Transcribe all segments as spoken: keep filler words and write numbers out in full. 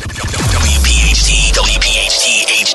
W P H T, W P H T, H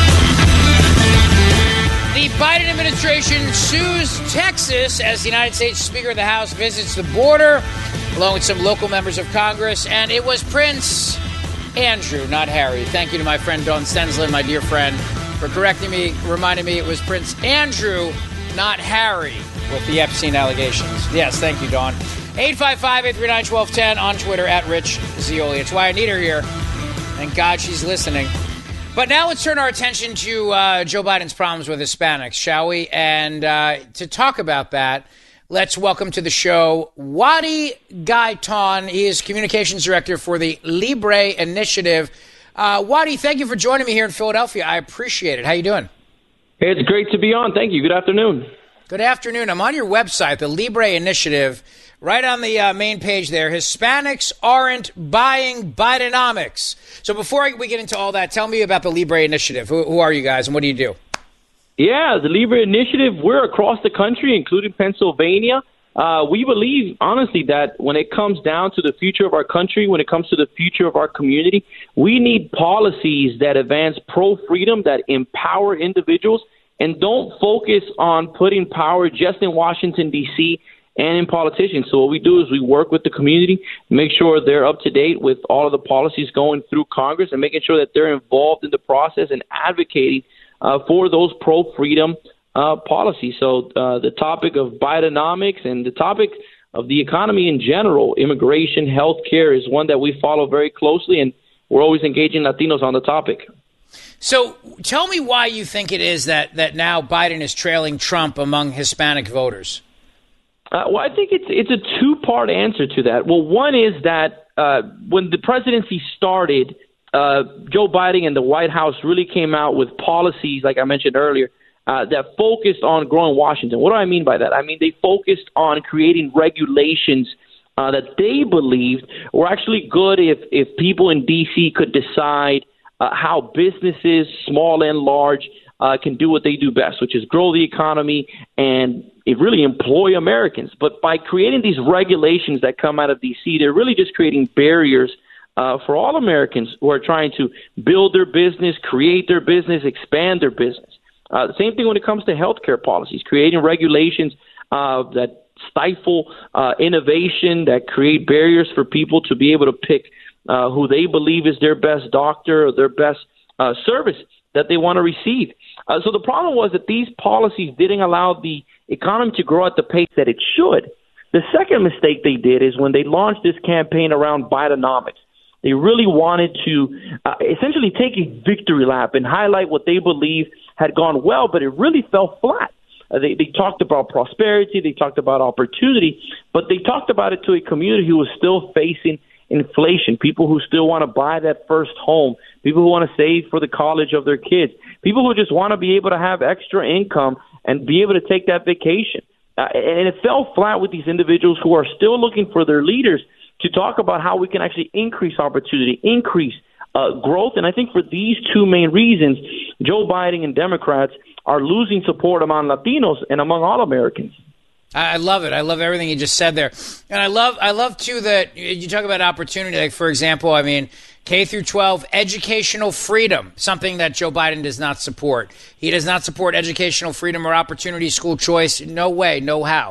The Biden administration sues Texas as the United States Speaker of the House visits the border, along with some local members of Congress. And it was Prince Andrew, not Harry. Thank you to my friend Don Senslin, my dear friend, for correcting me, reminding me it was Prince Andrew, not Harry, with the Epstein allegations. Yes, thank you, Don. eight five five, eight three nine, one two one zero on Twitter, at Rich Zeoli. It's why I need her here. Thank God she's listening. But now let's turn our attention to uh, Joe Biden's problems with Hispanics, shall we? And uh, to talk about that, let's welcome to the show Wadi Gaitan. He is communications director for the Libre Initiative. Uh, Wadi, thank you for joining me here in Philadelphia. I appreciate it. How you doing? Hey, it's great to be on. Thank you. Good afternoon. Good afternoon. I'm on your website, the Libre Initiative, right on the uh, main page there. Hispanics aren't buying Bidenomics. So before I, we get into all that, tell me about the Libre Initiative. Who, who are you guys and what do you do? Yeah, the Libre Initiative, we're across the country, including Pennsylvania. Uh, we believe, honestly, that when it comes down to the future of our country, when it comes to the future of our community, we need policies that advance pro-freedom, that empower individuals, and don't focus on putting power just in Washington, D C and in politicians. So what we do is we work with the community, make sure they're up to date with all of the policies going through Congress and making sure that they're involved in the process and advocating uh, for those pro-freedom uh, policies. So uh, the topic of Bidenomics and the topic of the economy in general, immigration, health care, is one that we follow very closely, and we're always engaging Latinos on the topic. So tell me why you think it is that, that now Biden is trailing Trump among Hispanic voters. Uh, well, I think it's it's a two-part answer to that. Well, one is that uh, when the presidency started, uh, Joe Biden and the White House really came out with policies, like I mentioned earlier, uh, that focused on growing Washington. What do I mean by that? I mean, they focused on creating regulations uh, that they believed were actually good if, if people in D C could decide Uh, how businesses, small and large, uh, can do what they do best, which is grow the economy and it really employ Americans. But by creating these regulations that come out of D C, they're really just creating barriers uh, for all Americans who are trying to build their business, create their business, expand their business. Uh, the same thing when it comes to healthcare policies, creating regulations uh, that stifle uh, innovation, that create barriers for people to be able to pick Uh, who they believe is their best doctor or their best uh, service that they want to receive. Uh, so the problem was that these policies didn't allow the economy to grow at the pace that it should. The second mistake they did is when they launched this campaign around Bidenomics, they really wanted to uh, essentially take a victory lap and highlight what they believe had gone well, but it really fell flat. Uh, they, they talked about prosperity, they talked about opportunity, but they talked about it to a community who was still facing inflation, people who still want to buy that first home, people who want to save for the college of their kids, people who just want to be able to have extra income and be able to take that vacation. Uh, and it fell flat with these individuals who are still looking for their leaders to talk about how we can actually increase opportunity, increase uh, growth. And I think for these two main reasons, Joe Biden and Democrats are losing support among Latinos and among all Americans. I love it. I love everything you just said there. And I love, I love too, that you talk about opportunity. Like, for example, I mean, K through twelve, educational freedom, something that Joe Biden does not support. He does not support educational freedom or opportunity, school choice. No way, no how.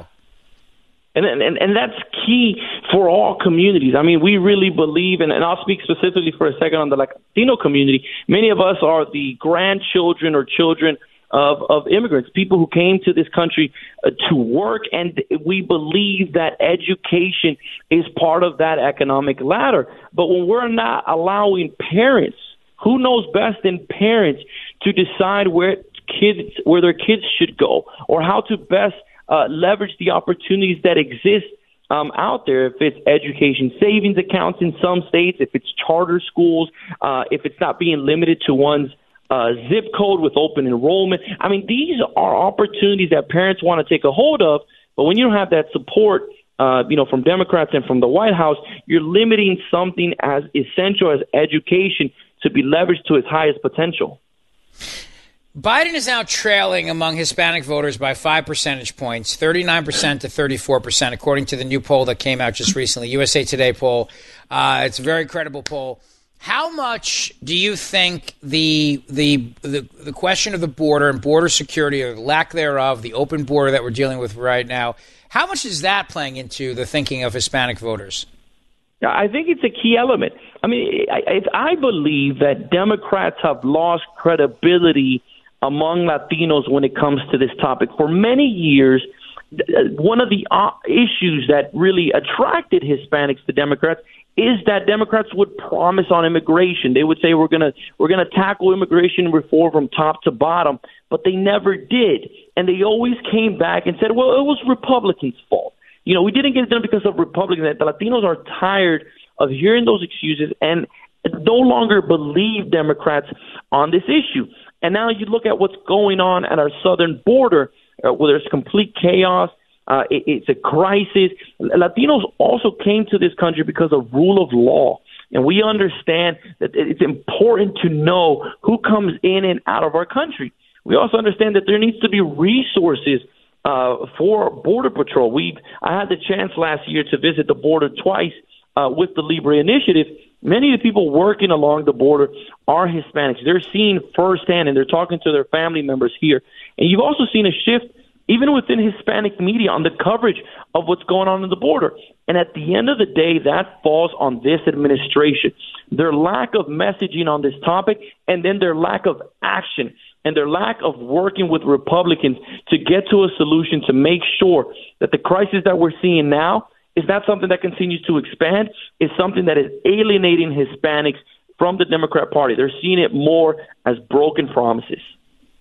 And and, and that's key for all communities. I mean, we really believe, and, and I'll speak specifically for a second on the Latino community. Many of us are the grandchildren or children of, of immigrants, people who came to this country uh, to work. And we believe that education is part of that economic ladder. But when we're not allowing parents, who knows best than parents, to decide where kids, where their kids should go, or how to best uh, leverage the opportunities that exist Um, out there, if it's education savings accounts in some states, if it's charter schools, uh, if it's not being limited to one's uh, zip code with open enrollment. I mean, these are opportunities that parents want to take a hold of, but when you don't have that support, uh, you know, from Democrats and from the White House, you're limiting something as essential as education to be leveraged to its highest potential. Biden is now trailing among Hispanic voters by five percentage points, thirty-nine percent to thirty-four percent, according to the new poll that came out just recently, U S A Today poll. Uh, it's a very credible poll. How much do you think the, the the the question of the border and border security, or lack thereof, the open border that we're dealing with right now, how much is that playing into the thinking of Hispanic voters? I think it's a key element. I mean, I, I believe that Democrats have lost credibility among Latinos when it comes to this topic. For many years, one of the issues that really attracted Hispanics to Democrats is that Democrats would promise on immigration. They would say, we're going to we're going to tackle immigration reform from top to bottom, but they never did. And they always came back and said, well, it was Republicans' fault. You know, we didn't get it done because of Republicans. The Latinos are tired of hearing those excuses and no longer believe Democrats on this issue. And now you look at what's going on at our southern border, uh, where there's complete chaos. Uh, it, it's a crisis. Latinos also came to this country because of rule of law. And we understand that it's important to know who comes in and out of our country. We also understand that there needs to be resources uh, for Border Patrol. We I had the chance last year to visit the border twice uh, with the Libre Initiative. Many of the people working along the border are Hispanics. They're seeing firsthand, and they're talking to their family members here. And you've also seen a shift, even within Hispanic media, on the coverage of what's going on in the border. And at the end of the day, that falls on this administration. Their lack of messaging on this topic, and then their lack of action, and their lack of working with Republicans to get to a solution to make sure that the crisis that we're seeing now is not something that continues to expand. It's something that is alienating Hispanics from the Democrat Party. They're seeing it more as broken promises.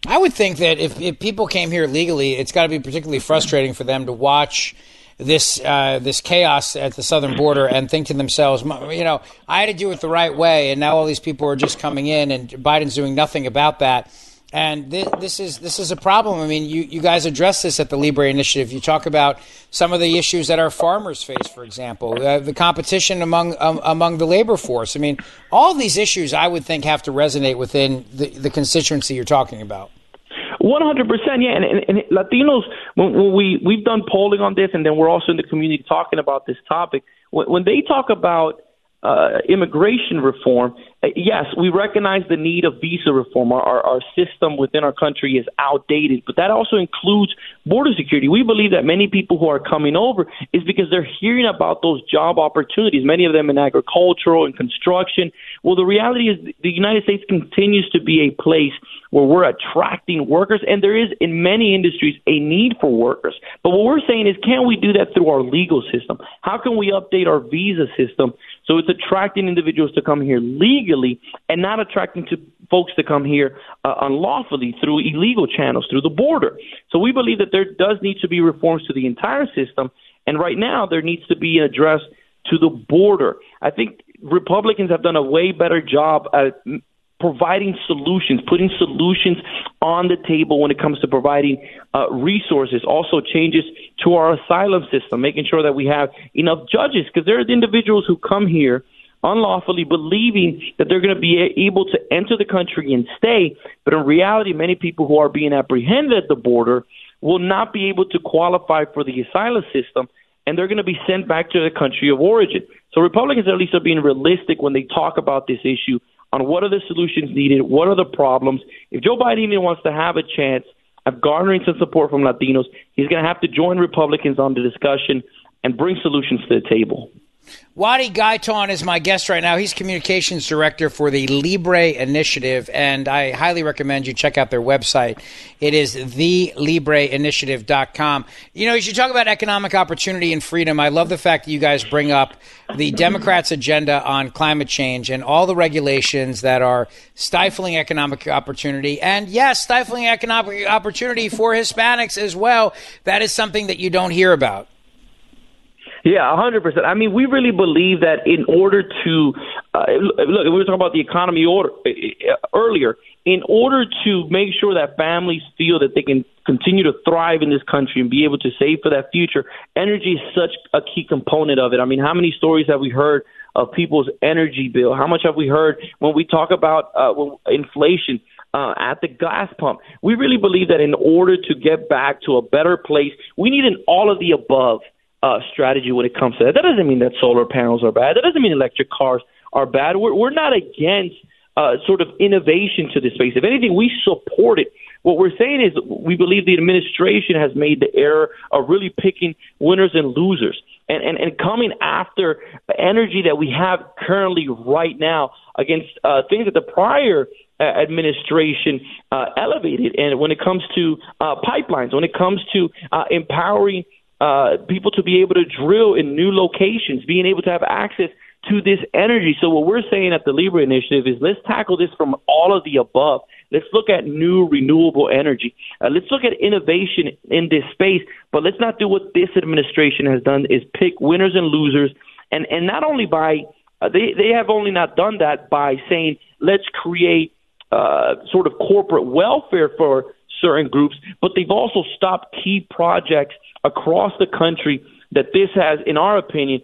I would think that if, if people came here legally, it's got to be particularly frustrating for them to watch this uh, this chaos at the southern border and think to themselves, you know, I had to do it the right way, and now all these people are just coming in, and Biden's doing nothing about that. And th- this is this is a problem. I mean, you, you guys address this at the Libre Initiative. You talk about some of the issues that our farmers face, for example, uh, the competition among um, among the labor force. I mean, all these issues, I would think, have to resonate within the, the constituency you're talking about. one hundred percent, yeah. And, and, and Latinos, when, when we, we've done polling on this, and then we're also in the community talking about this topic. When, when they talk about Uh, immigration reform, uh, yes, we recognize the need of visa reform. Our, our, our system within our country is outdated, but that also includes border security. We believe that many people who are coming over is because they're hearing about those job opportunities, many of them in agricultural and construction. Well, the reality is the United States continues to be a place where we're attracting workers, and there is, in many industries, a need for workers. But what we're saying is, can we do that through our legal system? How can we update our visa system so it's attracting individuals to come here legally and not attracting to folks to come here uh, unlawfully through illegal channels, through the border? So we believe that there does need to be reforms to the entire system, and right now there needs to be an address to the border. I think Republicans have done a way better job at providing solutions, putting solutions on the table when it comes to providing uh, resources, also changes to our asylum system, making sure that we have enough judges, because there are individuals who come here unlawfully believing that they're going to be able to enter the country and stay. But in reality, many people who are being apprehended at the border will not be able to qualify for the asylum system, and they're going to be sent back to their country of origin. So Republicans at least are being realistic when they talk about this issue on what are the solutions needed, what are the problems. If Joe Biden even wants to have a chance of garnering some support from Latinos, he's going to have to join Republicans on the discussion and bring solutions to the table. Wadi Gaitan is my guest right now. He's communications director for the Libre Initiative, and I highly recommend you check out their website. It is the libre initiative dot com. You know, as you talk about economic opportunity and freedom, I love the fact that you guys bring up the Democrats' agenda on climate change and all the regulations that are stifling economic opportunity, and yes, stifling economic opportunity for Hispanics as well. That is something that you don't hear about. Yeah, one hundred percent. I mean, we really believe that in order to uh, – look, we were talking about the economy order, uh, earlier. In order to make sure that families feel that they can continue to thrive in this country and be able to save for that future, energy is such a key component of it. I mean, how many stories have we heard of people's energy bill? How much have we heard when we talk about uh, inflation uh, at the gas pump? We really believe that in order to get back to a better place, we need an all-of-the-above Uh, strategy when it comes to that. That doesn't mean that solar panels are bad. That doesn't mean electric cars are bad. We're, we're not against uh, sort of innovation to this space. If anything, we support it. What we're saying is we believe the administration has made the error of really picking winners and losers and, and, and coming after energy that we have currently right now against uh, things that the prior administration uh, elevated. And when it comes to uh, pipelines, when it comes to uh, empowering Uh, people to be able to drill in new locations, being able to have access to this energy. So what we're saying at the Libre Initiative is let's tackle this from all of the above. Let's look at new renewable energy. Uh, let's look at innovation in this space, but let's not do what this administration has done is pick winners and losers. And, and not only by uh, – they, they have only not done that by saying let's create uh, sort of corporate welfare for certain groups, but they've also stopped key projects across the country that this has, in our opinion,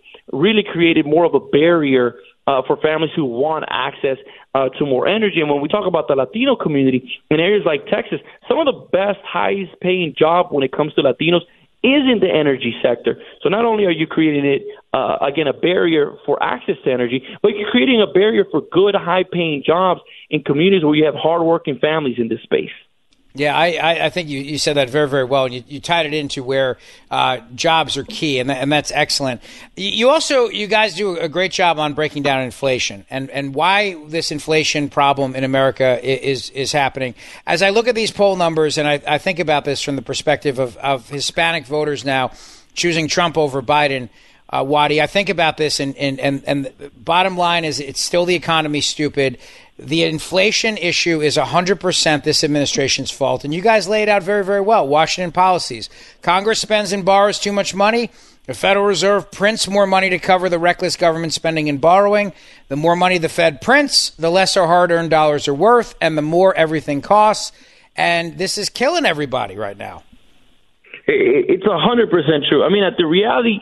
really created more of a barrier uh, for families who want access uh, to more energy. And when we talk about the Latino community in areas like Texas, some of the best, highest-paying job when it comes to Latinos is in the energy sector. So not only are you creating it, uh, again, a barrier for access to energy, but you're creating a barrier for good, high-paying jobs in communities where you have hardworking families in this space. Yeah, I, I think you, you said that very, very well. And you, you tied it into where uh, jobs are key, and, th- and that's excellent. You also, you guys do a great job on breaking down inflation and, and why this inflation problem in America is is happening. As I look at these poll numbers, and I, I think about this from the perspective of, of Hispanic voters now choosing Trump over Biden, uh, Wadi, I think about this, and, and, and, and the bottom line is it's still the economy, stupid. The inflation issue is one hundred percent this administration's fault. And you guys laid out very, very well. Washington policies. Congress spends and borrows too much money. The Federal Reserve prints more money to cover the reckless government spending and borrowing. The more money the Fed prints, the less our hard-earned dollars are worth and the more everything costs. And this is killing everybody right now. It's one hundred percent true. I mean, at the reality,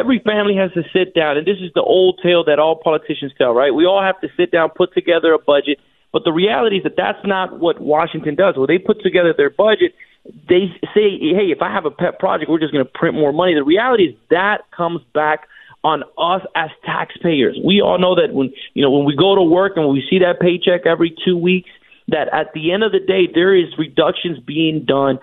every family has to sit down, and this is the old tale that all politicians tell, right? We all have to sit down, put together a budget, but the reality is that that's not what Washington does. When they put together their budget, they say, hey, if I have a pet project, we're just going to print more money. The reality is that comes back on us as taxpayers. We all know that when, you know, when we go to work and we see that paycheck every two weeks, that at the end of the day, there is reductions being done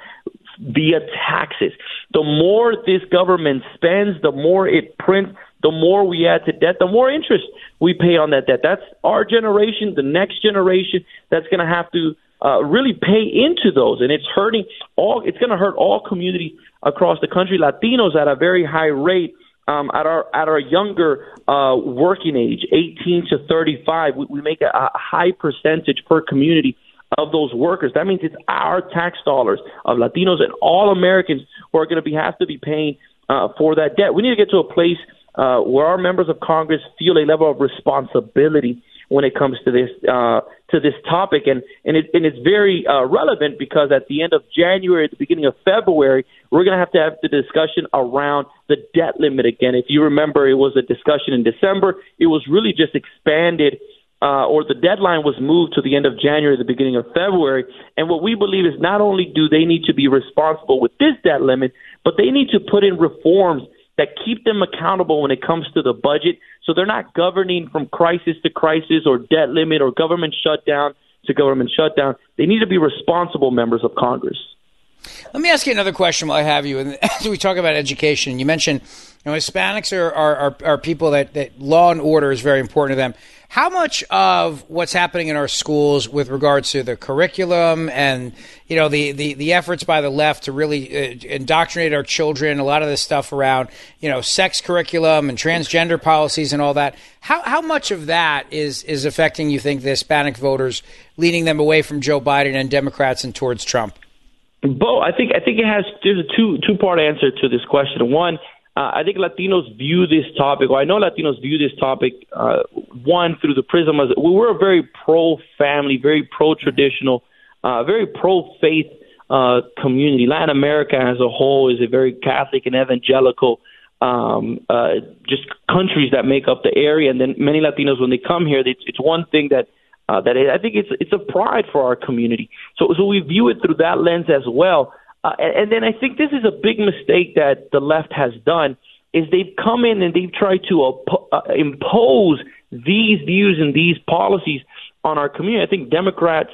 via taxes. The more this government spends, the more it prints, the more we add to debt, the more interest we pay on that debt. That's our generation, the next generation that's going to have to uh, really pay into those. And it's hurting all, it's going to hurt all communities across the country, Latinos at a very high rate. Um, at our at our younger uh, working age, eighteen to thirty-five, we, we make a, a high percentage per community of those workers. That means it's our tax dollars of Latinos and all Americans who are going to be have to be paying uh, for that debt. We need to get to a place uh, where our members of Congress feel a level of responsibility when it comes to this uh, to this topic, and and, it, and it's very uh, relevant because at the end of January, at the beginning of February, we're going to have to have the discussion around the debt limit again. If you remember, it was a discussion in December. It was really just expanded, uh, or the deadline was moved to the end of January, the beginning of February. And what we believe is not only do they need to be responsible with this debt limit, but they need to put in reforms that keep them accountable when it comes to the budget, so they're not governing from crisis to crisis or debt limit or government shutdown to government shutdown. They need to be responsible members of Congress. Let me ask you another question while I have you. And as we talk about education, you mentioned, you know, Hispanics are are, are, are people that, that law and order is very important to them. How much of what's happening in our schools with regards to the curriculum and, you know, the, the, the efforts by the left to really uh, indoctrinate our children, a lot of this stuff around, you know, sex curriculum and transgender policies and all that, how how much of that is, is affecting, you think, the Hispanic voters, leading them away from Joe Biden and Democrats and towards Trump? Bo, I think I think it has there's a two two part answer to this question. One, uh, I think Latinos view this topic, or I know Latinos view this topic, uh, one through the prism of we were a very pro family, very pro traditional, uh, very pro faith uh, community. Latin America as a whole is a very Catholic and evangelical, um, uh, just countries that make up the area. And then many Latinos, when they come here, they, it's one thing that. Uh, that I think it's it's a pride for our community. So so we view it through that lens as well. Uh, and, and then I think this is a big mistake that the left has done is they've come in and they've tried to op- uh, impose these views and these policies on our community. I think Democrats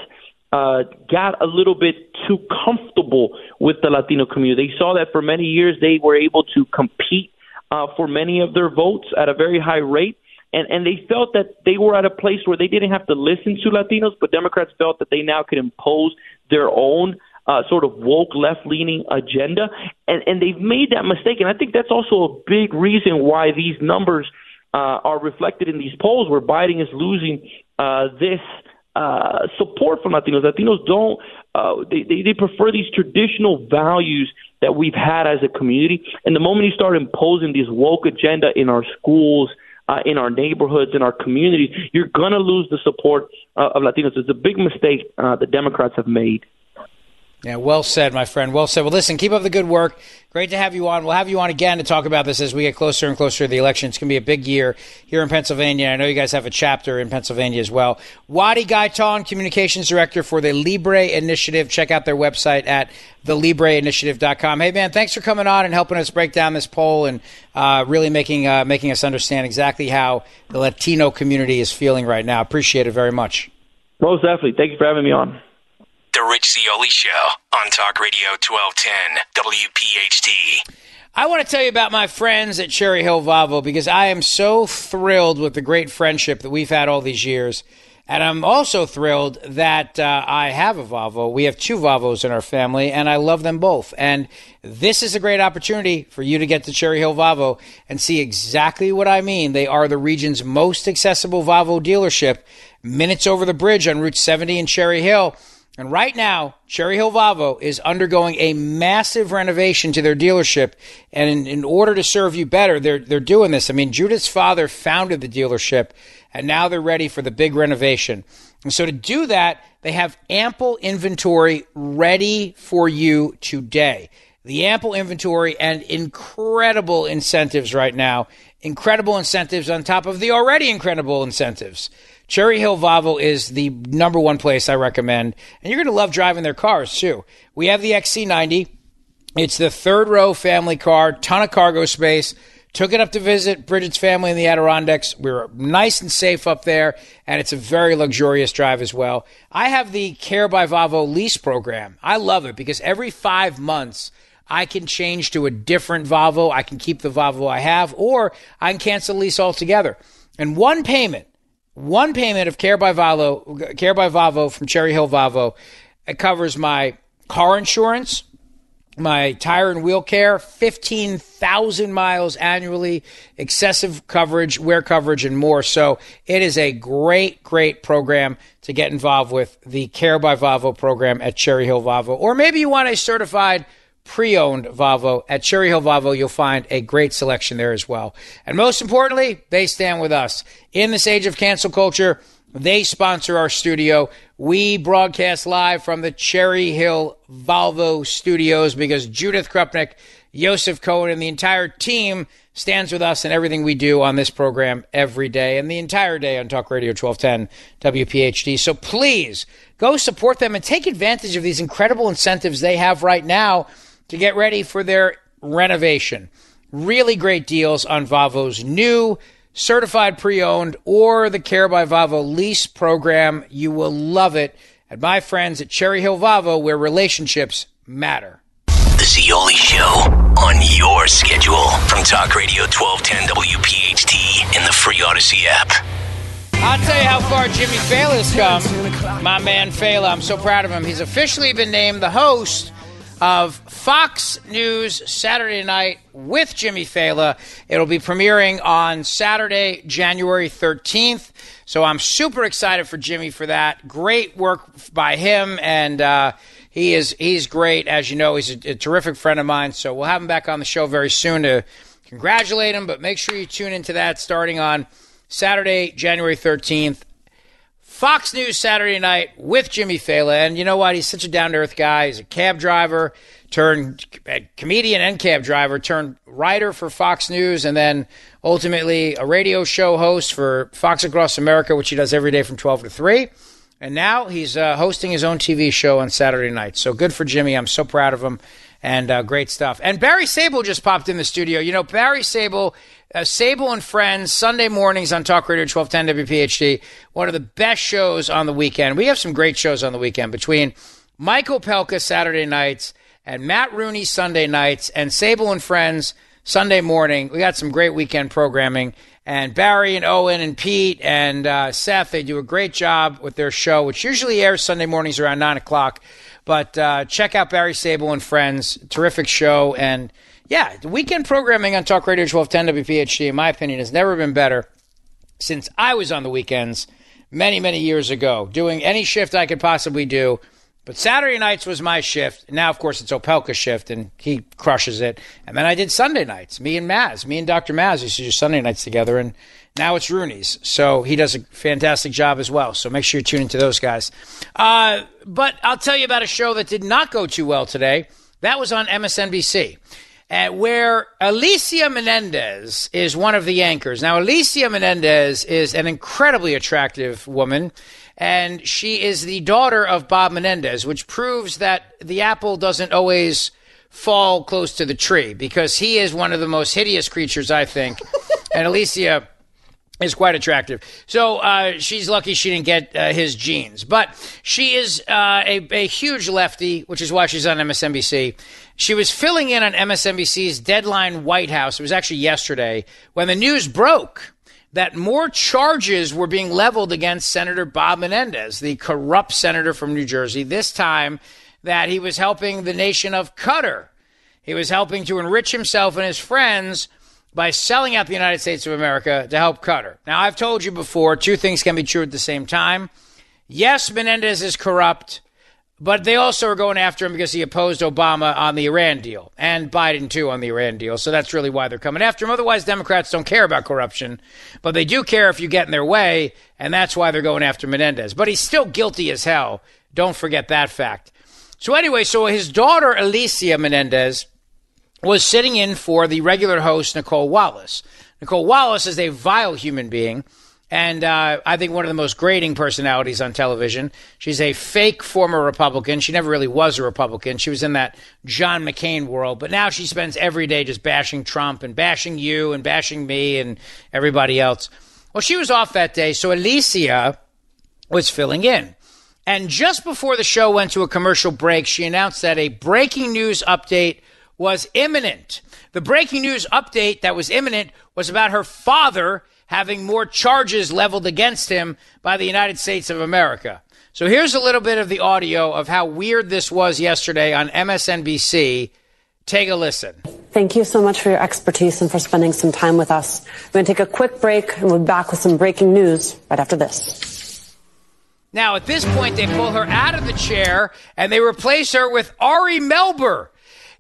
uh, got a little bit too comfortable with the Latino community. They saw that for many years they were able to compete uh, for many of their votes at a very high rate. And and they felt that they were at a place where they didn't have to listen to Latinos, but Democrats felt that they now could impose their own uh, sort of woke, left-leaning agenda. And, and they've made that mistake. And I think that's also a big reason why these numbers uh, are reflected in these polls where Biden is losing uh, this uh, support from Latinos. Latinos don't uh, – they, they, they prefer these traditional values that we've had as a community. And the moment you start imposing this woke agenda in our schools – Uh, in our neighborhoods, in our communities, you're going to lose the support uh, of Latinos. It's a big mistake uh, the Democrats have made. Yeah, well said, my friend. Well said. Well, listen, keep up the good work. Great to have you on. We'll have you on again to talk about this as we get closer and closer to the election. It's going to be a big year here in Pennsylvania. I know you guys have a chapter in Pennsylvania as well. Wadi Gaitan, Communications Director for the Libre Initiative. Check out their website at the libre initiative dot com. Hey, man, thanks for coming on and helping us break down this poll and uh, really making uh, making us understand exactly how the Latino community is feeling right now. Appreciate it very much. Most definitely. Thank you for having me on. The Rich Zeoli Show on Talk Radio twelve ten W P H T. I want to tell you about my friends at Cherry Hill Volvo because I am so thrilled with the great friendship that we've had all these years. And I'm also thrilled that uh, I have a Volvo. We have two Volvos in our family, and I love them both. And this is a great opportunity for you to get to Cherry Hill Volvo and see exactly what I mean. They are the region's most accessible Volvo dealership, minutes over the bridge on Route seventy in Cherry Hill. And right now, Cherry Hill Volvo is undergoing a massive renovation to their dealership. And in, in order to serve you better, they're they're doing this. I mean, Judith's father founded the dealership, and now they're ready for the big renovation. And so to do that, they have ample inventory ready for you today. The ample inventory and incredible incentives right now. Incredible incentives on top of the already incredible incentives. Cherry Hill Volvo is the number one place I recommend. And you're going to love driving their cars, too. We have the X C ninety. It's the third row family car, ton of cargo space. Took it up to visit Bridget's family in the Adirondacks. We were nice and safe up there, and it's a very luxurious drive as well. I have the Care by Volvo lease program. I love it because every five months, I can change to a different Volvo. I can keep the Volvo I have, or I can cancel the lease altogether. And one payment, one payment of Care by Volvo, Care by Volvo from Cherry Hill Volvo, it covers my car insurance, my tire and wheel care, fifteen thousand miles annually, excessive coverage, wear coverage, and more. So it is a great, great program to get involved with, the Care by Volvo program at Cherry Hill Volvo. Or maybe you want a certified pre-owned Volvo. At Cherry Hill Volvo, you'll find a great selection there as well. And most importantly, they stand with us. In this age of cancel culture, they sponsor our studio. We broadcast live from the Cherry Hill Volvo studios because Judith Krupnik, Yosef Cohen, and the entire team stands with us in everything we do on this program every day and the entire day on Talk Radio twelve ten W P H D. So please go support them and take advantage of these incredible incentives they have right now to get ready for their renovation. Really great deals on Volvo's new certified pre-owned or the Care by Volvo lease program. You will love it at my friends at Cherry Hill Volvo, where relationships matter. The Zeoli Show, on your schedule from Talk Radio twelve ten W P H T and the free Odyssey app. I'll tell you how far Jimmy Failla has come. My man Failla, I'm so proud of him. He's officially been named the host of Fox News Saturday Night with Jimmy Failla. It'll be premiering on Saturday, January thirteenth. So I'm super excited for Jimmy for that. Great work by him, and uh, he is he's great. As you know, he's a, a terrific friend of mine. So we'll have him back on the show very soon to congratulate him. But make sure you tune into that starting on Saturday, January thirteenth. Fox News Saturday Night with Jimmy Failla. And you know what? He's such a down-to-earth guy. He's a cab driver turned comedian and cab driver turned writer for Fox News, and then ultimately a radio show host for Fox Across America, which he does every day from twelve to three. And now he's uh, hosting his own T V show on Saturday night. So good for Jimmy. I'm so proud of him. And uh, great stuff. And Barry Sable just popped in the studio. You know, Barry Sable... Uh, Sable and Friends, Sunday mornings on Talk Radio twelve ten W P H D, one of the best shows on the weekend. We have some great shows on the weekend between Michael Pelka Saturday nights and Matt Rooney Sunday nights and Sable and Friends Sunday morning. We got some great weekend programming. And Barry and Owen and Pete and uh, Seth, they do a great job with their show, which usually airs Sunday mornings around nine o'clock. But uh, check out Barry Sable and Friends. Terrific show. And yeah, the weekend programming on Talk Radio twelve ten W P H D, in my opinion, has never been better since I was on the weekends many, many years ago, doing any shift I could possibly do. But Saturday nights was my shift. Now, of course, it's Opelka's shift, and he crushes it. And then I did Sunday nights, me and Maz. Me and Doctor Maz used to do Sunday nights together, and now it's Rooney's. So he does a fantastic job as well. So make sure you tune into those guys. Uh, but I'll tell you about a show that did not go too well today. That was on M S N B C. Uh, where Alicia Menendez is one of the anchors. Now, Alicia Menendez is an incredibly attractive woman, and she is the daughter of Bob Menendez, which proves that the apple doesn't always fall close to the tree, because he is one of the most hideous creatures, I think. And Alicia is quite attractive. So uh, she's lucky she didn't get uh, his genes. But she is uh, a, a huge lefty, which is why she's on M S N B C. She was filling in on M S N B C's Deadline White House. It was actually yesterday when the news broke that more charges were being leveled against Senator Bob Menendez, the corrupt senator from New Jersey, this time that he was helping the nation of Qatar. He was helping to enrich himself and his friends by selling out the United States of America to help Qatar. Now, I've told you before, two things can be true at the same time. Yes, Menendez is corrupt, but they also are going after him because he opposed Obama on the Iran deal, and Biden, too, on the Iran deal. So that's really why they're coming after him. Otherwise, Democrats don't care about corruption, but they do care if you get in their way, and that's why they're going after Menendez. But he's still guilty as hell. Don't forget that fact. So anyway, so his daughter, Alicia Menendez, was sitting in for the regular host, Nicole Wallace. Nicole Wallace is a vile human being, and uh, I think one of the most grating personalities on television. She's a fake former Republican. She never really was a Republican. She was in that John McCain world, but now she spends every day just bashing Trump and bashing you and bashing me and everybody else. Well, she was off that day, so Alicia was filling in. And just before the show went to a commercial break, she announced that a breaking news update was imminent. The breaking news update that was imminent was about her father having more charges leveled against him by the United States of America. So here's a little bit of the audio of how weird this was yesterday on M S N B C. Take a listen. Thank you so much for your expertise and for spending some time with us. We're going to take a quick break, and we'll be back with some breaking news right after this. Now, at this point, they pull her out of the chair, and they replace her with Ari Melber.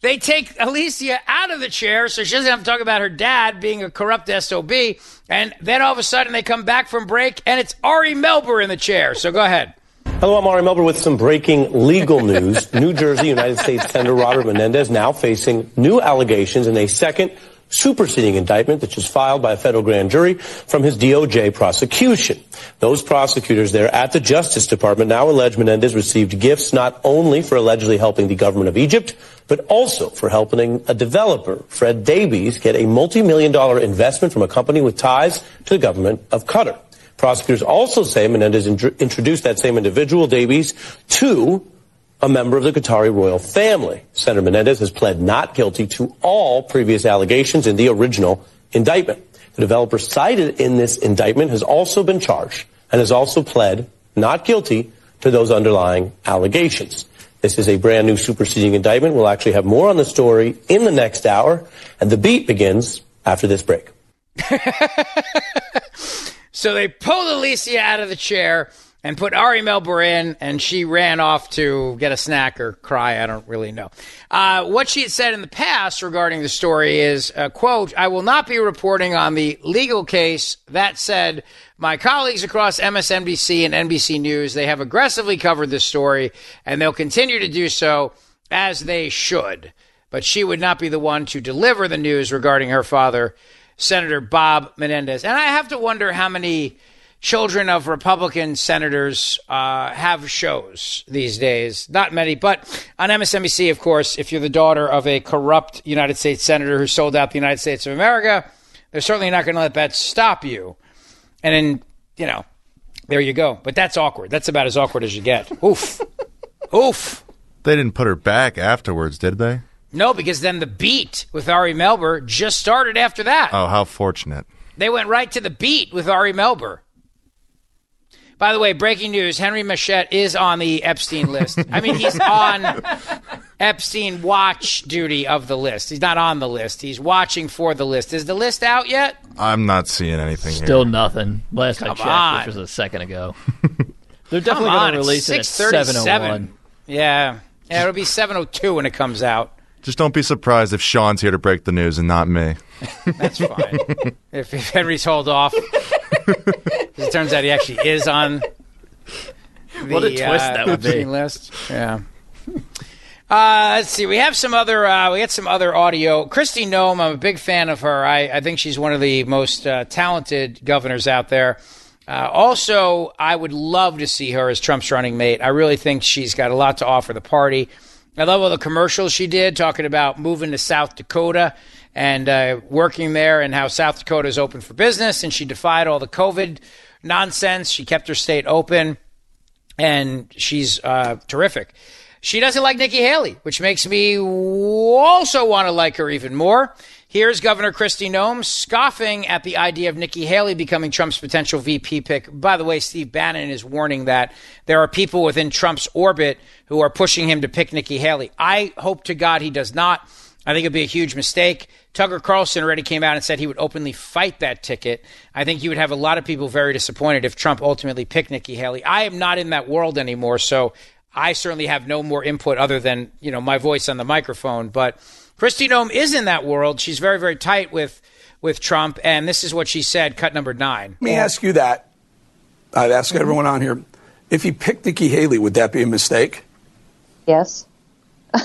They take Alicia out of the chair so she doesn't have to talk about her dad being a corrupt S O B. And then all of a sudden they come back from break and it's Ari Melber in the chair. So go ahead. Hello, I'm Ari Melber with some breaking legal news. New Jersey United States Senator Robert Menendez now facing new allegations in a second superseding indictment that was filed by a federal grand jury from his D O J prosecution. Those prosecutors there at the Justice Department now allege Menendez received gifts not only for allegedly helping the government of Egypt, but also for helping a developer, Fred Davies, get a multi-million dollar investment from a company with ties to the government of Qatar. Prosecutors also say Menendez in- introduced that same individual, Davies, to a member of the Qatari royal family. Senator Menendez has pled not guilty to all previous allegations in the original indictment. The developer cited in this indictment has also been charged and has also pled not guilty to those underlying allegations. This is a brand new superseding indictment. We'll actually have more on the story in the next hour, and the beat begins after this break. So they pulled Alicia out of the chair and put Ari Melber in, and she ran off to get a snack or cry. I don't really know. Uh, what she had said in the past regarding the story is, uh, quote, "I will not be reporting on the legal case. That said, my colleagues across M S N B C and N B C News, they have aggressively covered this story, and they'll continue to do so as they should." But she would not be the one to deliver the news regarding her father, Senator Bob Menendez. And I have to wonder how many children of Republican senators uh, have shows these days. Not many, but on M S N B C, of course, if you're the daughter of a corrupt United States senator who sold out the United States of America, they're certainly not going to let that stop you. And then, you know, there you go. But that's awkward. That's about as awkward as you get. Oof. Oof. They didn't put her back afterwards, did they? No, because then the beat with Ari Melber just started after that. Oh, how fortunate. They went right to the beat with Ari Melber. By the way, breaking news, Henry Machette is on the Epstein list. I mean, he's on Epstein watch duty of the list. He's not on the list. He's watching for the list. Is the list out yet? I'm not seeing anything. Still here. Nothing. Last Come I checked, on. Which was a second ago. They're definitely going to release it at seven oh one. Yeah. yeah, it'll be seven oh two when it comes out. Just don't be surprised if Sean's here to break the news and not me. That's fine. if, if Henry's hauled off... It turns out he actually is on the what a twist uh, that would be. List. Yeah. Uh, let's see. We have some other. Uh, we got some other audio. Kristi Noem. I'm a big fan of her. I, I think she's one of the most uh, talented governors out there. Uh, also, I would love to see her as Trump's running mate. I really think she's got a lot to offer the party. I love all the commercials she did talking about moving to South Dakota and uh, working there and how South Dakota is open for business. And she defied all the COVID nonsense. She kept her state open, and she's uh, terrific. She doesn't like Nikki Haley, which makes me also want to like her even more. Here's Governor Kristi Noem scoffing at the idea of Nikki Haley becoming Trump's potential V P pick. By the way, Steve Bannon is warning that there are people within Trump's orbit who are pushing him to pick Nikki Haley. I hope to God he does not. I think it'd be a huge mistake. Tucker Carlson already came out and said he would openly fight that ticket. I think you would have a lot of people very disappointed if Trump ultimately picked Nikki Haley. I am not in that world anymore, so I certainly have no more input other than, you know, my voice on the microphone, but Kristi Noem is in that world. She's very, very tight with with Trump, and this is what she said, cut number nine. Let me ask you that. I'd ask everyone on here. If he picked Nikki Haley, would that be a mistake? Yes.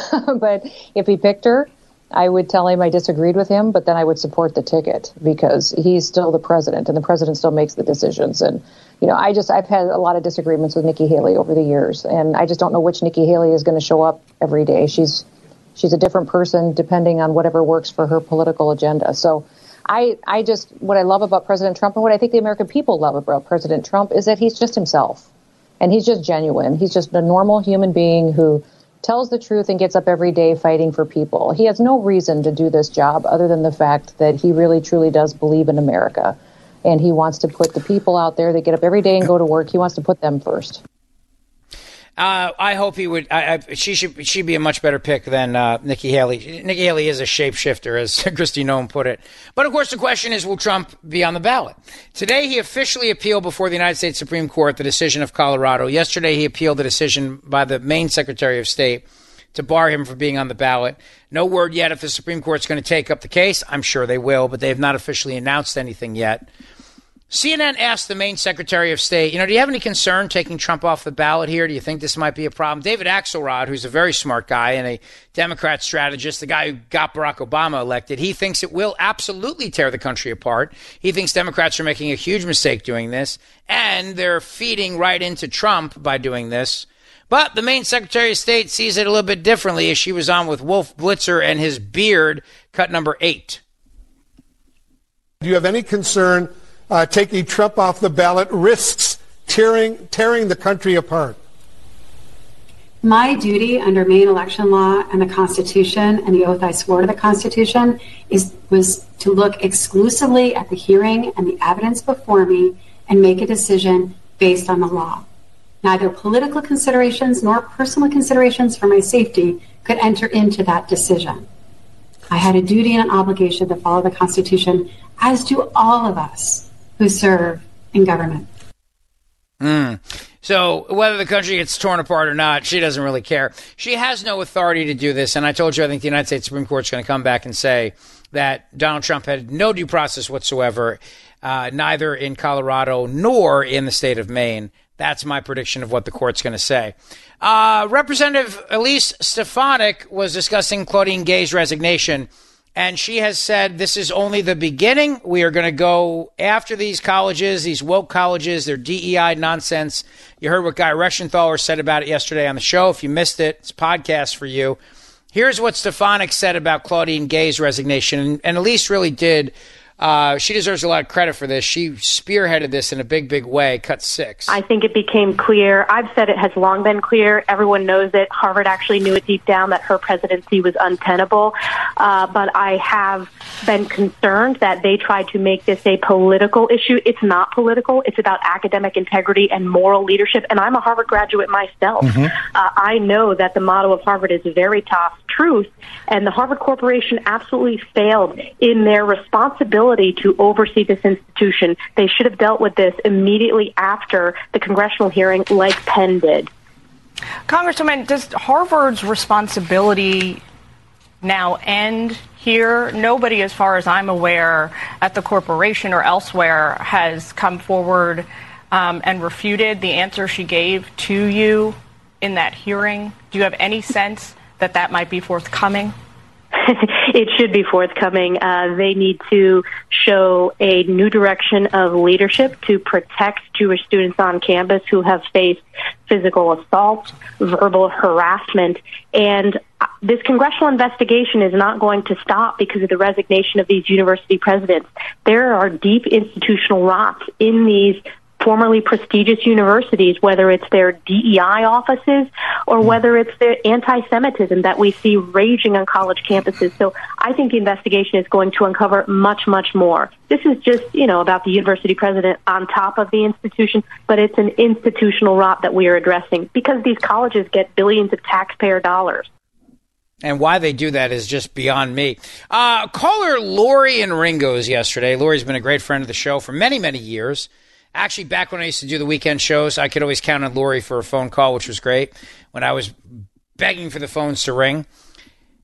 But if he picked her, I would tell him I disagreed with him, but then I would support the ticket because he's still the president, and the president still makes the decisions. And, you know, I just I've had a lot of disagreements with Nikki Haley over the years, and I just don't know which Nikki Haley is going to show up every day. She's She's a different person depending on whatever works for her political agenda. So I I just what I love about President Trump and what I think the American people love about President Trump is that he's just himself and he's just genuine. He's just a normal human being who tells the truth and gets up every day fighting for people. He has no reason to do this job other than the fact that he really, truly does believe in America. And he wants to put the people out there that get up every day and go to work. He wants to put them first. Uh, I hope he would. I, I, she should. She'd be a much better pick than uh, Nikki Haley. Nikki Haley is a shapeshifter, as Kristi Noem put it. But of course, the question is, will Trump be on the ballot? Today, he officially appealed before the United States Supreme Court the decision of Colorado. Yesterday, he appealed the decision by the Maine Secretary of State to bar him from being on the ballot. No word yet if the Supreme Court's going to take up the case. I'm sure they will, but they have not officially announced anything yet. C N N asked the Maine Secretary of State, you know, do you have any concern taking Trump off the ballot here? Do you think this might be a problem? David Axelrod, who's a very smart guy and a Democrat strategist, the guy who got Barack Obama elected, he thinks it will absolutely tear the country apart. He thinks Democrats are making a huge mistake doing this, and they're feeding right into Trump by doing this. But the Maine Secretary of State sees it a little bit differently as she was on with Wolf Blitzer and his beard, cut number eight. Do you have any concern Uh, taking Trump off the ballot risks tearing tearing the country apart? My duty under Maine election law and the Constitution and the oath I swore to the Constitution is was to look exclusively at the hearing and the evidence before me and make a decision based on the law. Neither political considerations nor personal considerations for my safety could enter into that decision. I had a duty and an obligation to follow the Constitution, as do all of us who serve in government. Mm. So whether the country gets torn apart or not, she doesn't really care. She has no authority to do this. And I told you, I think the United States Supreme Court's going to come back and say that Donald Trump had no due process whatsoever, uh, neither in Colorado nor in the state of Maine. That's my prediction of what the court's going to say. Uh, Representative Elise Stefanik was discussing Claudine Gay's resignation, and she has said this is only the beginning. We are going to go after these colleges, these woke colleges, their D E I nonsense. You heard what Guy Reschenthaler said about it yesterday on the show. If you missed it, it's a podcast for you. Here's what Stefanik said about Claudine Gay's resignation, and, and Elise really did. Uh, she deserves a lot of credit for this. She spearheaded this in a big, big way. Cut six. I think it became clear. I've said it has long been clear. Everyone knows it. Harvard actually knew it deep down that her presidency was untenable. Uh, but I have been concerned that they tried to make this a political issue. It's not political. It's about academic integrity and moral leadership. And I'm a Harvard graduate myself. Mm-hmm. Uh, I know that the motto of Harvard is Veritas, truth. And the Harvard Corporation absolutely failed in their responsibility to oversee this institution. They should have dealt with this immediately after the congressional hearing, like Penn did. Congresswoman, does Harvard's responsibility now end here? Nobody, as far as I'm aware, at the corporation or elsewhere has come forward um, and refuted the answer she gave to you in that hearing. Do you have any sense that that might be forthcoming? It should be forthcoming. Uh, they need to show a new direction of leadership to protect Jewish students on campus who have faced physical assault, verbal harassment, and this congressional investigation is not going to stop because of the resignation of these university presidents. There are deep institutional rots in these formerly prestigious universities, whether it's their D E I offices or whether it's the anti-Semitism that we see raging on college campuses. So I think the investigation is going to uncover much, much more. This is just, you know, about the university president on top of the institution, but it's an institutional rot that we are addressing because these colleges get billions of taxpayer dollars. And why they do that is just beyond me. Uh, caller Lori in Ringo's yesterday. Lori's been a great friend of the show for many, many years. Actually, back when I used to do the weekend shows, I could always count on Lori for a phone call, which was great, when I was begging for the phones to ring.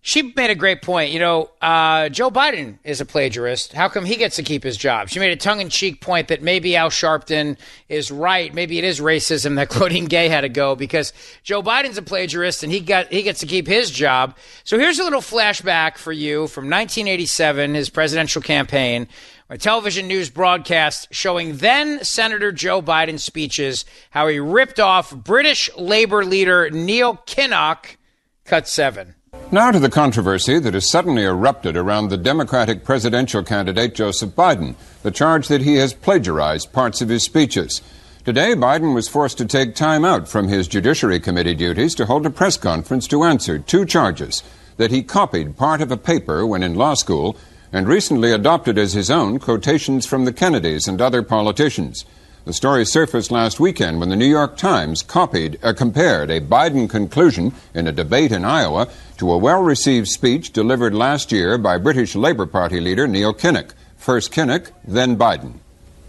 She made a great point. You know, uh, Joe Biden is a plagiarist. How come he gets to keep his job? She made a tongue-in-cheek point that maybe Al Sharpton is right. Maybe it is racism that Claudine Gay had to go because Joe Biden's a plagiarist and he got he gets to keep his job. So here's a little flashback for you from nineteen eighty-seven, his presidential campaign, a television news broadcast showing then-Senator Joe Biden's speeches, how he ripped off British Labour leader Neil Kinnock. Cut seven. Now to the controversy that has suddenly erupted around the Democratic presidential candidate Joseph Biden, the charge that he has plagiarized parts of his speeches. Today, Biden was forced to take time out from his Judiciary Committee duties to hold a press conference to answer two charges, that he copied part of a paper when in law school and recently adopted as his own quotations from the Kennedys and other politicians. The story surfaced last weekend when the New York Times copied or compared a Biden conclusion in a debate in Iowa to a well-received speech delivered last year by British Labour Party leader Neil Kinnock. First Kinnock, then Biden.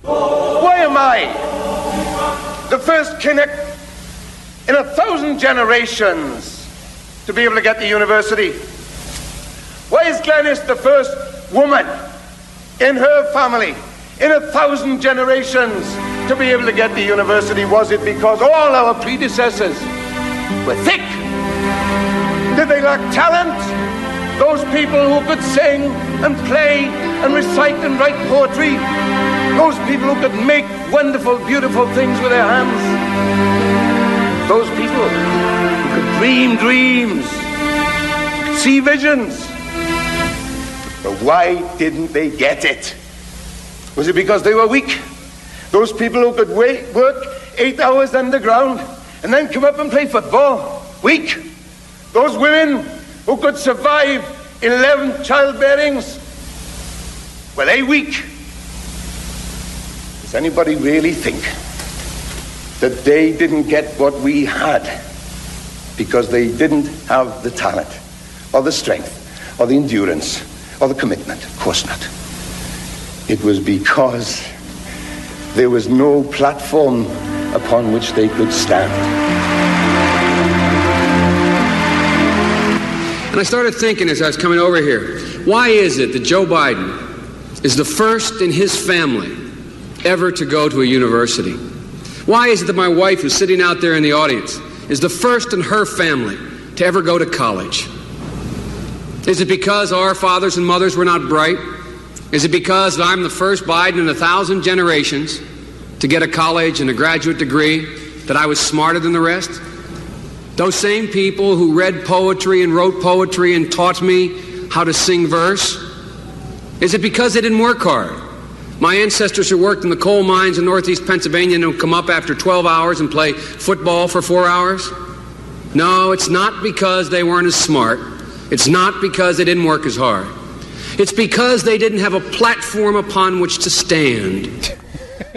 Why am I the first Kinnock in a thousand generations to be able to get to university? Why is Glenys the first woman in her family in a thousand generations to be able to get to university? Was it because all our predecessors were thick? Did they lack talent? Those people who could sing and play and recite and write poetry, those people who could make wonderful, beautiful things with their hands, those people who could dream dreams, see visions. But why didn't they get it? Was it because they were weak? Those people who could wait, work eight hours underground and then come up and play football? weak. Those women who could survive eleven childbearings, were they weak? Does anybody really think that they didn't get what we had because they didn't have the talent or the strength or the endurance or the commitment? Of course not. It was because there was no platform upon which they could stand. And I started thinking as I was coming over here, why is it that Joe Biden is the first in his family ever to go to a university? Why is it that my wife, who's sitting out there in the audience, is the first in her family to ever go to college? Is it because our fathers and mothers were not bright? Is it because I'm the first Biden in a thousand generations to get a college and a graduate degree, that I was smarter than the rest? Those same people who read poetry and wrote poetry and taught me how to sing verse? Is it because they didn't work hard? My ancestors who worked in the coal mines in northeast Pennsylvania don't come up after twelve hours and play football for four hours? No, it's not because they weren't as smart. It's not because they didn't work as hard. It's because they didn't have a platform upon which to stand.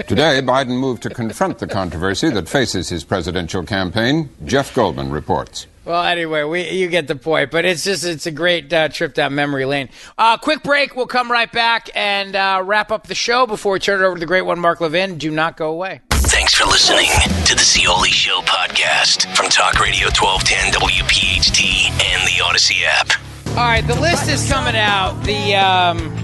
Today, Biden moved to confront the controversy that faces his presidential campaign. Jeff Goldman reports. Well, anyway, we, you get the point, but it's just it's a great uh, trip down memory lane. Uh, quick break. We'll come right back and uh, wrap up the show before we turn it over to the great one, Mark Levin. Do not go away. Thanks for listening to the Zeoli Show podcast from Talk Radio twelve ten W P H T and the Odyssey app. All right, the list is coming out. The um,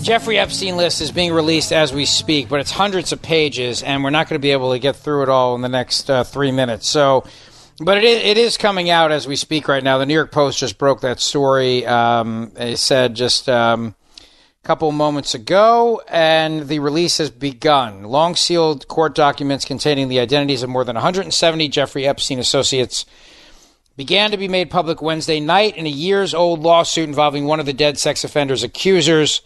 Jeffrey Epstein list is being released as we speak, but it's hundreds of pages, and we're not going to be able to get through it all in the next uh, three minutes. So, but it is, it is coming out as we speak right now. The New York Post just broke that story. Um, it said just um, a couple moments ago, and the release has begun. Long-sealed court documents containing the identities of more than one hundred seventy Jeffrey Epstein associates began to be made public Wednesday night in a years-old lawsuit involving one of the dead sex offender's accusers.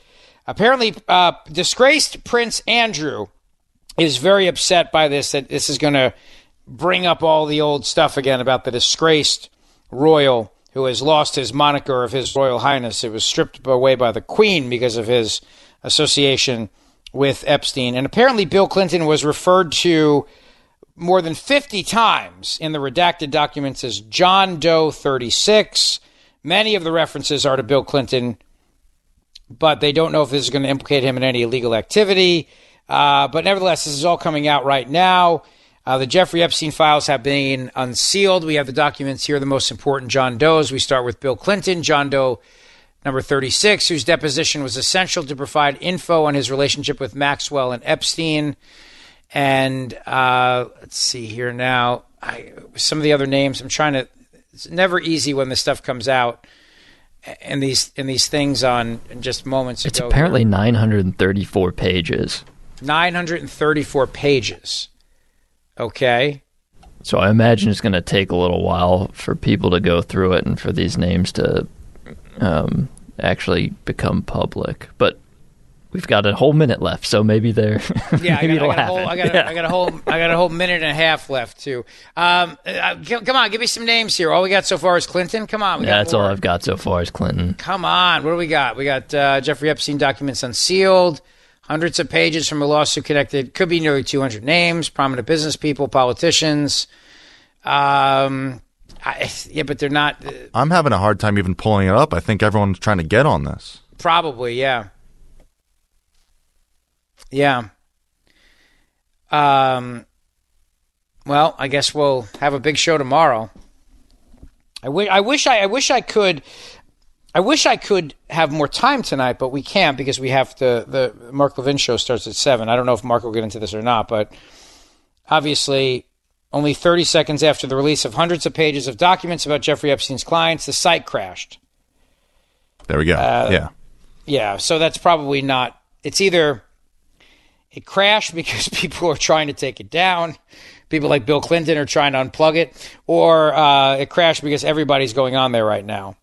Apparently, uh, disgraced Prince Andrew is very upset by this, that this is going to bring up all the old stuff again about the disgraced royal who has lost his moniker of His Royal Highness. It was stripped away by the Queen because of his association with Epstein. And apparently, Bill Clinton was referred to more than fifty times in the redacted documents as John Doe thirty-six. Many of the references are to Bill Clinton, but they don't know if this is going to implicate him in any illegal activity. Uh, but nevertheless, this is all coming out right now. Uh, the Jeffrey Epstein files have been unsealed. We have the documents here, the most important John Does. We start with Bill Clinton, John Doe number thirty-six, whose deposition was essential to provide info on his relationship with Maxwell and Epstein. And uh, let's see here now. I, some of the other names I'm trying to. It's never easy when this stuff comes out, and these and these things on just moments it's ago. It's apparently here. nine hundred thirty-four pages. nine hundred thirty-four pages. Okay. So I imagine it's going to take a little while for people to go through it and for these names to um, actually become public, but. We've got a whole minute left, so maybe there. Yeah, maybe I, got, it'll I, got whole, I got, yeah. I got a whole, I got a whole minute and a half left too. Um, uh, come on, give me some names here. All we got so far is Clinton. Come on, we yeah, got that's more. All I've got so far is Clinton. Come on, what do we got? We got uh, Jeffrey Epstein documents unsealed, hundreds of pages from a lawsuit connected. Could be nearly two hundred names, prominent business people, politicians. Um, I, yeah, but they're not. Uh, I'm having a hard time even pulling it up. I think everyone's trying to get on this. Probably, yeah. Yeah. Um, well, I guess we'll have a big show tomorrow. I, w- I wish I, I wish I could. I wish I could have more time tonight, but we can't because we have to. The Mark Levin show starts at seven. I don't know if Mark will get into this or not, but obviously, only thirty seconds after the release of hundreds of pages of documents about Jeffrey Epstein's clients, the site crashed. There we go. Uh, yeah. Yeah. So that's probably not. It's either. It crashed because people are trying to take it down. People like Bill Clinton are trying to unplug it. Or uh, it crashed because everybody's going on there right now.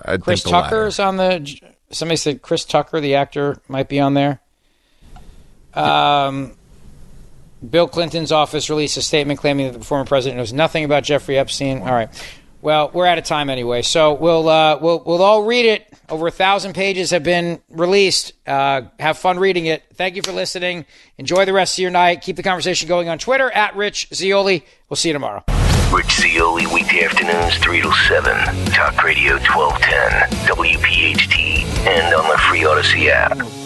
I'd Chris think Tucker's latter. On the... Somebody said Chris Tucker, the actor, might be on there. Um, Bill Clinton's office released a statement claiming that the former president knows nothing about Jeffrey Epstein. All right. Well, we're out of time anyway, so we'll uh, we'll we'll all read it. Over a thousand pages have been released. Uh, have fun reading it. Thank you for listening. Enjoy the rest of your night. Keep the conversation going on Twitter at Rich Zeoli. We'll see you tomorrow. Rich Zeoli, weekday afternoons three till seven. Talk Radio twelve ten, W P H T, and on the free Odyssey app.